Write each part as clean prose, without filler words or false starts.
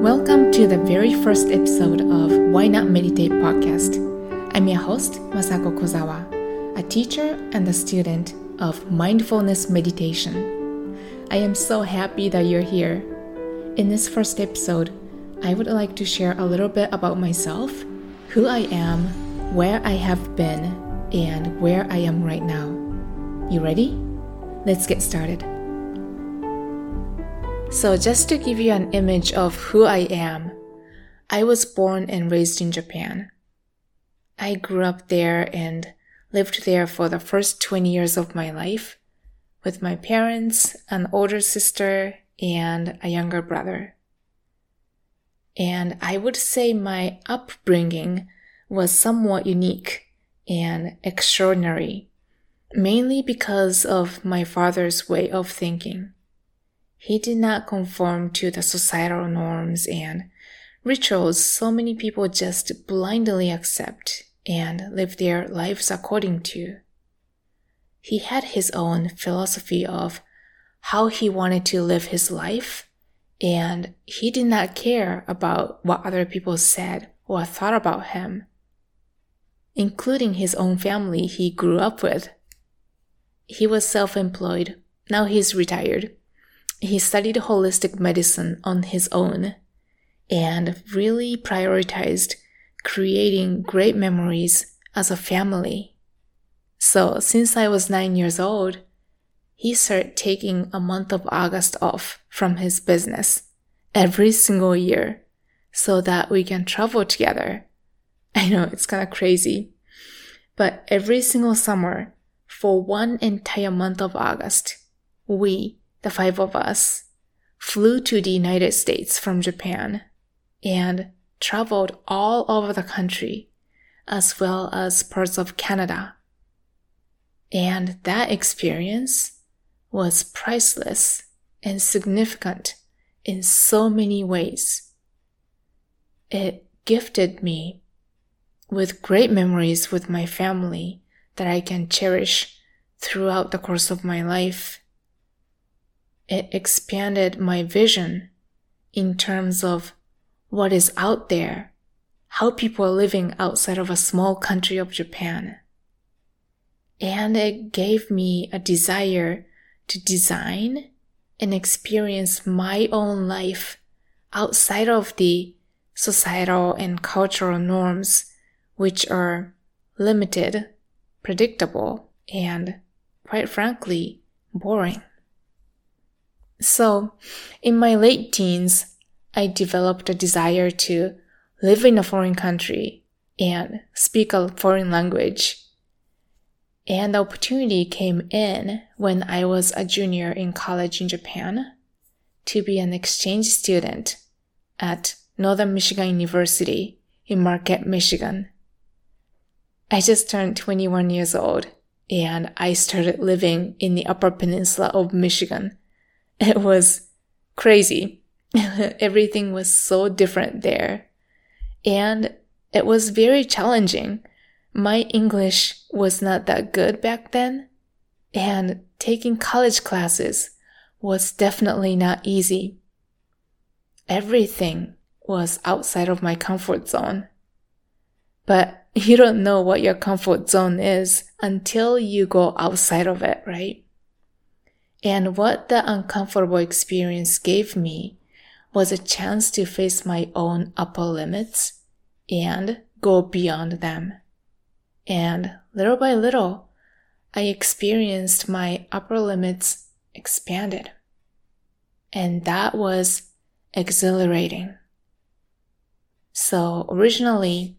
Welcome to the very first episode of Why Not Meditate podcast. I'm your host, Masako Kozawa, a teacher and a student of mindfulness meditation. I am so happy that you're here. In this first episode, I would like to share a little bit about myself, who I am, where I have been, and where I am right now. You ready? Let's get started. So just to give you an image of who I am, I was born and raised in Japan. I grew up there and lived there for the first 20 years of my life with my parents, an older sister, and a younger brother. And I would say my upbringing was somewhat unique and extraordinary, mainly because of my father's way of thinking. He did not conform to the societal norms and rituals so many people just blindly accept and live their lives according to. He had his own philosophy of how he wanted to live his life, and he did not care about what other people said or thought about him, including his own family he grew up with. He was self-employed. Now he's retired. He studied holistic medicine on his own and really prioritized creating great memories as a family. So since I was 9 years old, he started taking a month of August off from his business every single year so that we can travel together. I know it's kind of crazy, but every single summer for one entire month of August, the five of us flew to the United States from Japan and traveled all over the country, as well as parts of Canada. And that experience was priceless and significant in so many ways. It gifted me with great memories with my family that I can cherish throughout the course of my life. It expanded my vision in terms of what is out there, how people are living outside of a small country of Japan. And it gave me a desire to design and experience my own life outside of the societal and cultural norms, which are limited, predictable, and, quite frankly, boring. So, in my late teens, I developed a desire to live in a foreign country and speak a foreign language. And the opportunity came in when I was a junior in college in Japan to be an exchange student at Northern Michigan University in Marquette, Michigan. I just turned 21 years old and I started living in the Upper Peninsula of Michigan. It was crazy. Everything was so different there. And it was very challenging. My English was not that good back then. And taking college classes was definitely not easy. Everything was outside of my comfort zone. But you don't know what your comfort zone is until you go outside of it, right? And what the uncomfortable experience gave me was a chance to face my own upper limits and go beyond them. And little by little, I experienced my upper limits expanded. And that was exhilarating. So originally,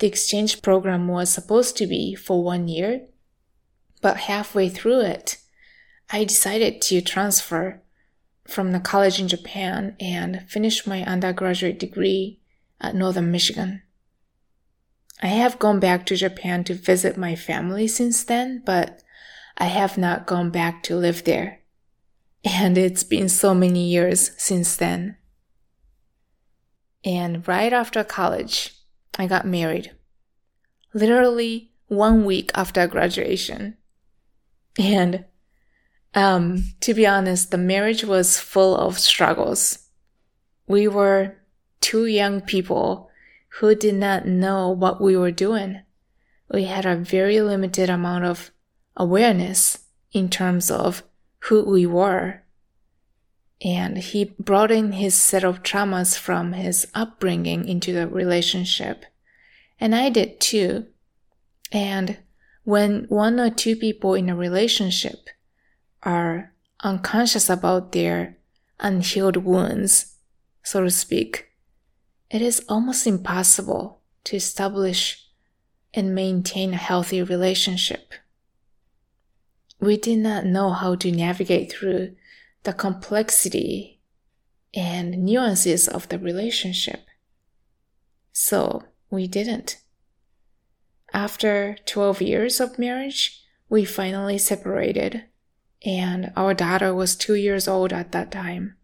the exchange program was supposed to be for 1 year, but halfway through it, I decided to transfer from the college in Japan and finish my undergraduate degree at Northern Michigan. I have gone back to Japan to visit my family since then, but I have not gone back to live there. And it's been so many years since then. And right after college, I got married. Literally 1 week after graduation. And to be honest, the marriage was full of struggles. we were two young people who did not know what we were doing. We had a very limited amount of awareness in terms of who we were. And he brought in his set of traumas from his upbringing into the relationship. And I did too. And when one or two people in a relationship are unconscious about their unhealed wounds, so to speak, it is almost impossible to establish and maintain a healthy relationship. We did not know how to navigate through the complexity and nuances of the relationship. So we didn't. After 12 years of marriage, we finally separated, and our daughter was 2 years old at that time.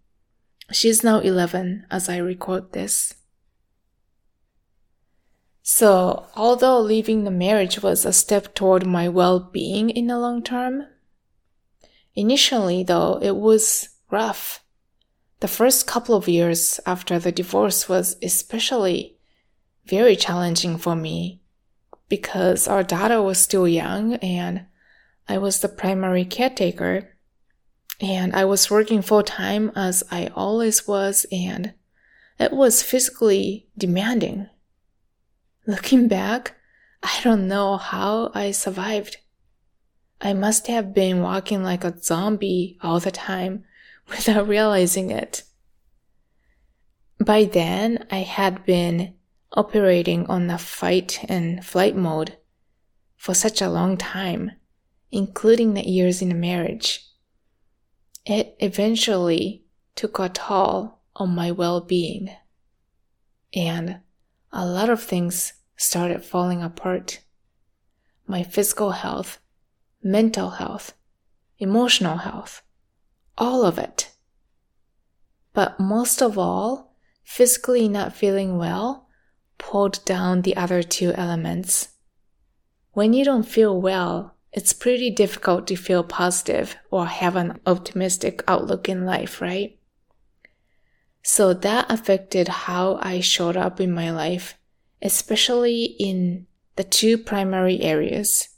She's now 11 as I record this. So, although leaving the marriage was a step toward my well-being in the long term, initially though, it was rough. The first couple of years after the divorce was especially very challenging for me because our daughter was still young and I was the primary caretaker and I was working full-time as I always was, and it was physically demanding. Looking back, I don't know how I survived. I must have been walking like a zombie all the time without realizing it. By then, I had been operating on the fight and flight mode for such a long time, including the years in the marriage. It eventually took a toll on my well-being, and a lot of things started falling apart. My physical health, mental health, emotional health, all of it. But most of all, physically not feeling well pulled down the other two elements. When you don't feel well, it's pretty difficult to feel positive or have an optimistic outlook in life, right? So that affected how I showed up in my life, especially in the two primary areas.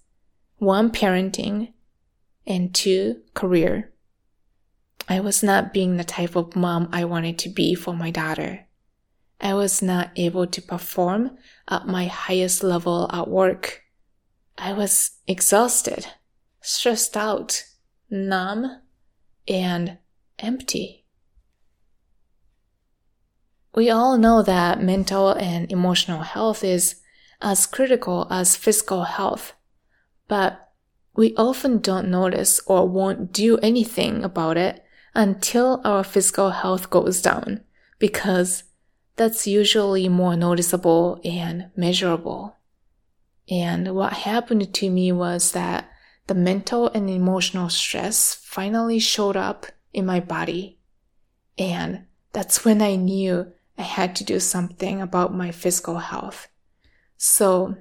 One, parenting, and two, career. I was not being the type of mom I wanted to be for my daughter. I was not able to perform at my highest level at work. I was exhausted, stressed out, numb, and empty. We all know that mental and emotional health is as critical as physical health, but we often don't notice or won't do anything about it until our physical health goes down, because that's usually more noticeable and measurable. And what happened to me was that the mental and emotional stress finally showed up in my body, and that's when I knew I had to do something about my physical health. So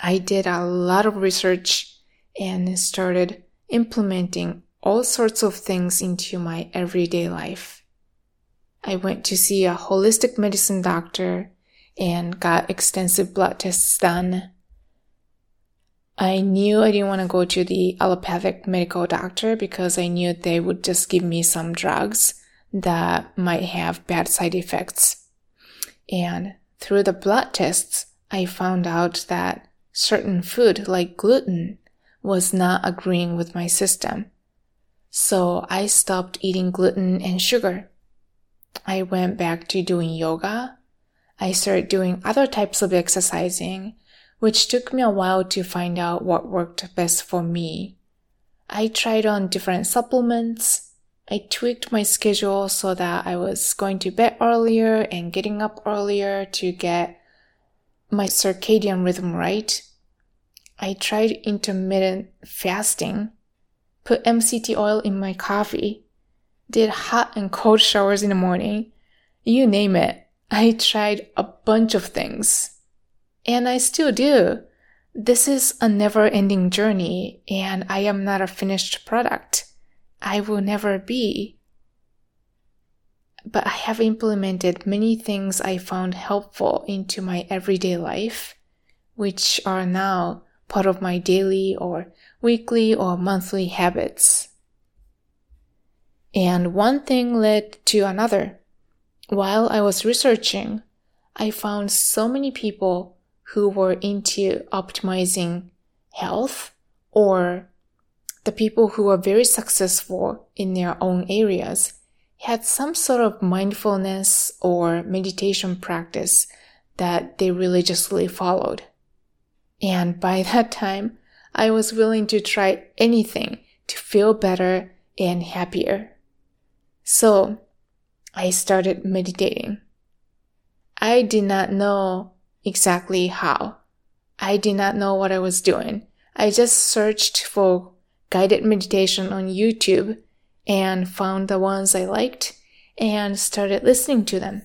I did a lot of research and started implementing all sorts of things into my everyday life. I went to see a holistic medicine doctor and got extensive blood tests done. I knew I didn't want to go to the allopathic medical doctor because I knew they would just give me some drugs that might have bad side effects. And through the blood tests, I found out that certain food like gluten was not agreeing with my system. So I stopped eating gluten and sugar. I went back to doing yoga. I started doing other types of exercising, which took me a while to find out what worked best for me. I tried on different supplements. I tweaked my schedule so that I was going to bed earlier and getting up earlier to get my circadian rhythm right. I tried intermittent fasting, put MCT oil in my coffee, did hot and cold showers in the morning, you name it. I tried a bunch of things. And I still do. This is a never-ending journey, and I am not a finished product. I will never be. but I have implemented many things I found helpful into my everyday life, which are now part of my daily or weekly or monthly habits. And one thing led to another. While I was researching, I found so many people who were into optimizing health, or the people who were very successful in their own areas had some sort of mindfulness or meditation practice that they religiously followed. And by that time, I was willing to try anything to feel better and happier. So I started meditating. I did not know exactly how. I did not know what I was doing. I just searched for guided meditation on YouTube and found the ones I liked and started listening to them.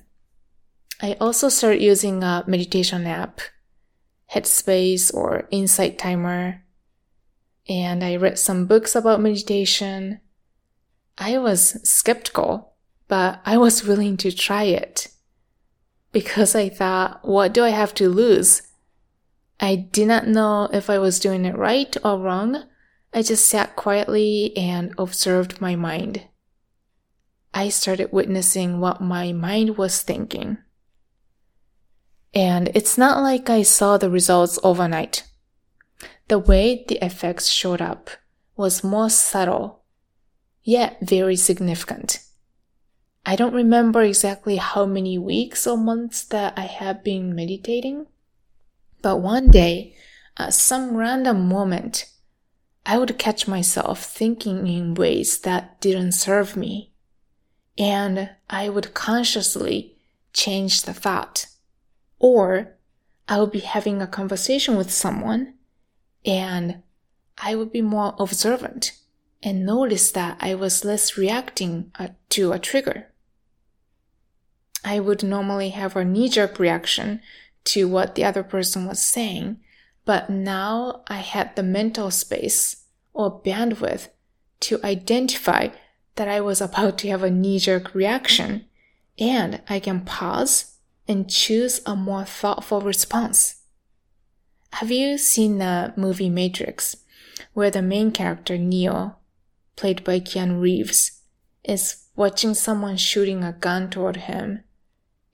I also started using a meditation app, Headspace or Insight Timer, and I read some books about meditation. I was skeptical, but I was willing to try it because I thought, what do I have to lose? I did not know if I was doing it right or wrong. I just sat quietly and observed my mind. I started witnessing what my mind was thinking. And it's not like I saw the results overnight. The way the effects showed up was more subtle, yet very significant. I don't remember exactly how many weeks or months that I have been meditating, but one day, at some random moment, I would catch myself thinking in ways that didn't serve me, and I would consciously change the thought. Or I would be having a conversation with someone, and I would be more observant and notice that I was less reacting to a trigger. I would normally have a knee-jerk reaction to what the other person was saying, but now I had the mental space or bandwidth to identify that I was about to have a knee-jerk reaction, and I can pause and choose a more thoughtful response. Have you seen the movie Matrix, where the main character Neo, played by Keanu Reeves, is watching someone shooting a gun toward him,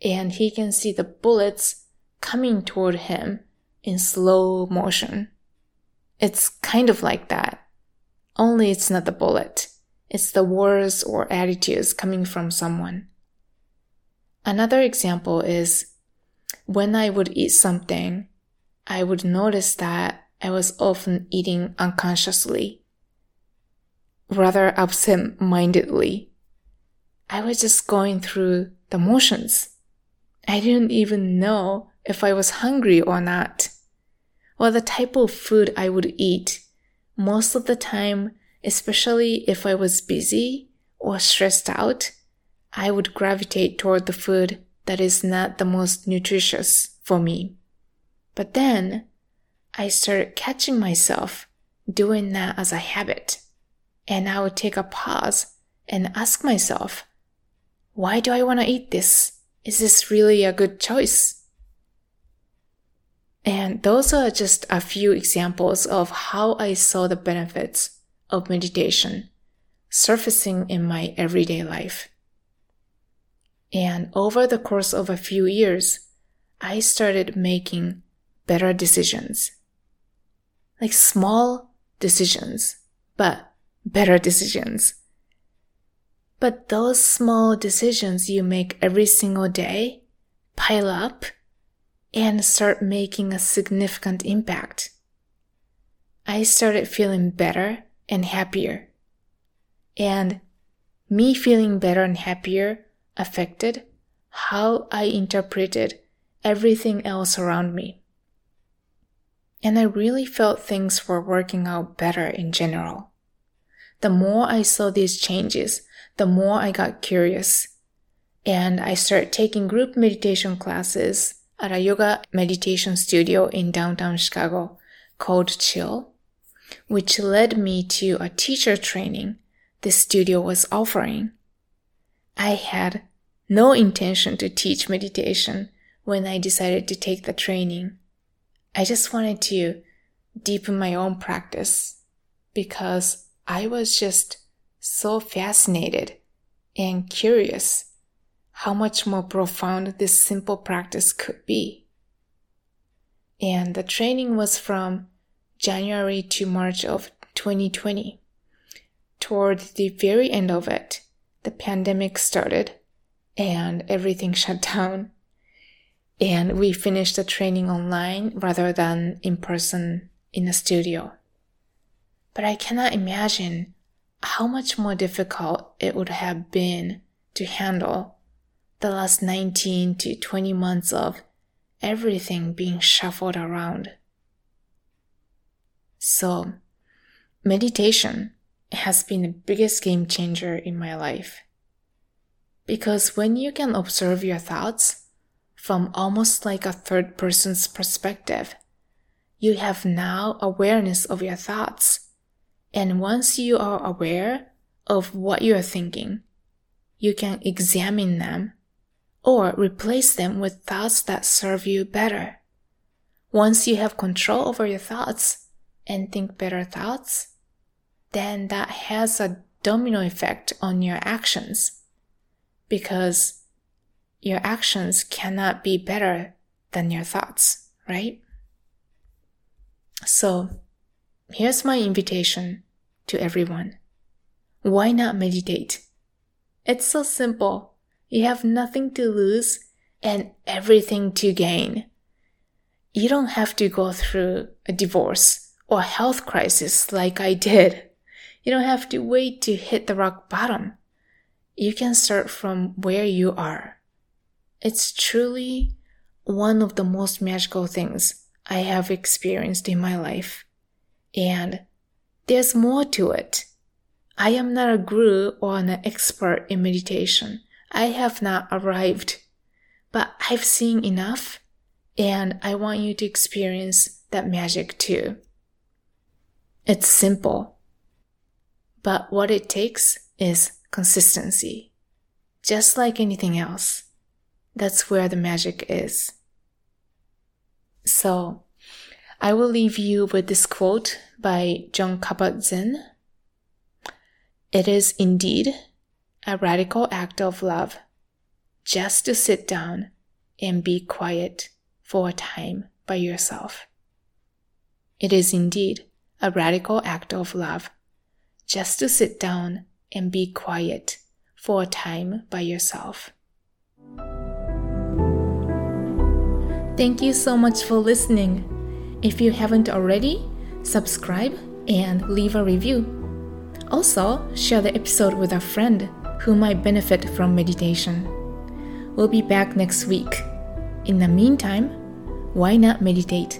and he can see the bullets coming toward him in slow motion? It's kind of like that, only it's not the bullet. It's the words or attitudes coming from someone. Another example is when I would eat something, I would notice that I was often eating unconsciously, rather absent-mindedly. I was just going through the motions. I didn't even know if I was hungry or not. Well, the type of food I would eat most of the time, especially if I was busy or stressed out, I would gravitate toward the food that is not the most nutritious for me. But then I started catching myself doing that as a habit, and I would take a pause and ask myself, why do I want to eat this? Is this really a good choice? And those are just a few examples of how I saw the benefits of meditation surfacing in my everyday life. And over the course of a few years, I started making better decisions. Like small decisions, but better decisions. But those small decisions you make every single day pile up and start making a significant impact. I started feeling better and happier. And me feeling better and happier affected how I interpreted everything else around me. And I really felt things were working out better in general. The more I saw these changes, the more I got curious. And I started taking group meditation classes at a yoga meditation studio in downtown Chicago called Chill, which led me to a teacher training the studio was offering. I had no intention to teach meditation when I decided to take the training. I just wanted to deepen my own practice because I was just so fascinated and curious how much more profound this simple practice could be. And the training was from January to March of 2020. Toward the very end of it, the pandemic started and everything shut down. And we finished the training online rather than in person in a studio. But I cannot imagine how much more difficult it would have been to handle the last 19 to 20 months of everything being shuffled around. So, meditation has been the biggest game changer in my life. Because when you can observe your thoughts from almost like a third person's perspective, you have now awareness of your thoughts. And once you are aware of what you are thinking, you can examine them or replace them with thoughts that serve you better. Once you have control over your thoughts and think better thoughts, then that has a domino effect on your actions, because your actions cannot be better than your thoughts, right? So, here's my invitation to everyone. Why not meditate? It's so simple. You have nothing to lose and everything to gain. You don't have to go through a divorce or health crisis like I did. You don't have to wait to hit the rock bottom. You can start from where you are. It's truly one of the most magical things I have experienced in my life. And there's more to it. I am not a guru or an expert in meditation. I have not arrived. But I've seen enough, and I want you to experience that magic too. It's simple. But what it takes is consistency. Just like anything else. That's where the magic is. So, I will leave you with this quote by John Kabat-Zinn. It is indeed a radical act of love just to sit down and be quiet for a time by yourself. It is indeed a radical act of love just to sit down and be quiet for a time by yourself. Thank you so much for listening. If you haven't already, subscribe and leave a review. Also, share the episode with a friend who might benefit from meditation. We'll be back next week. In the meantime, why not meditate?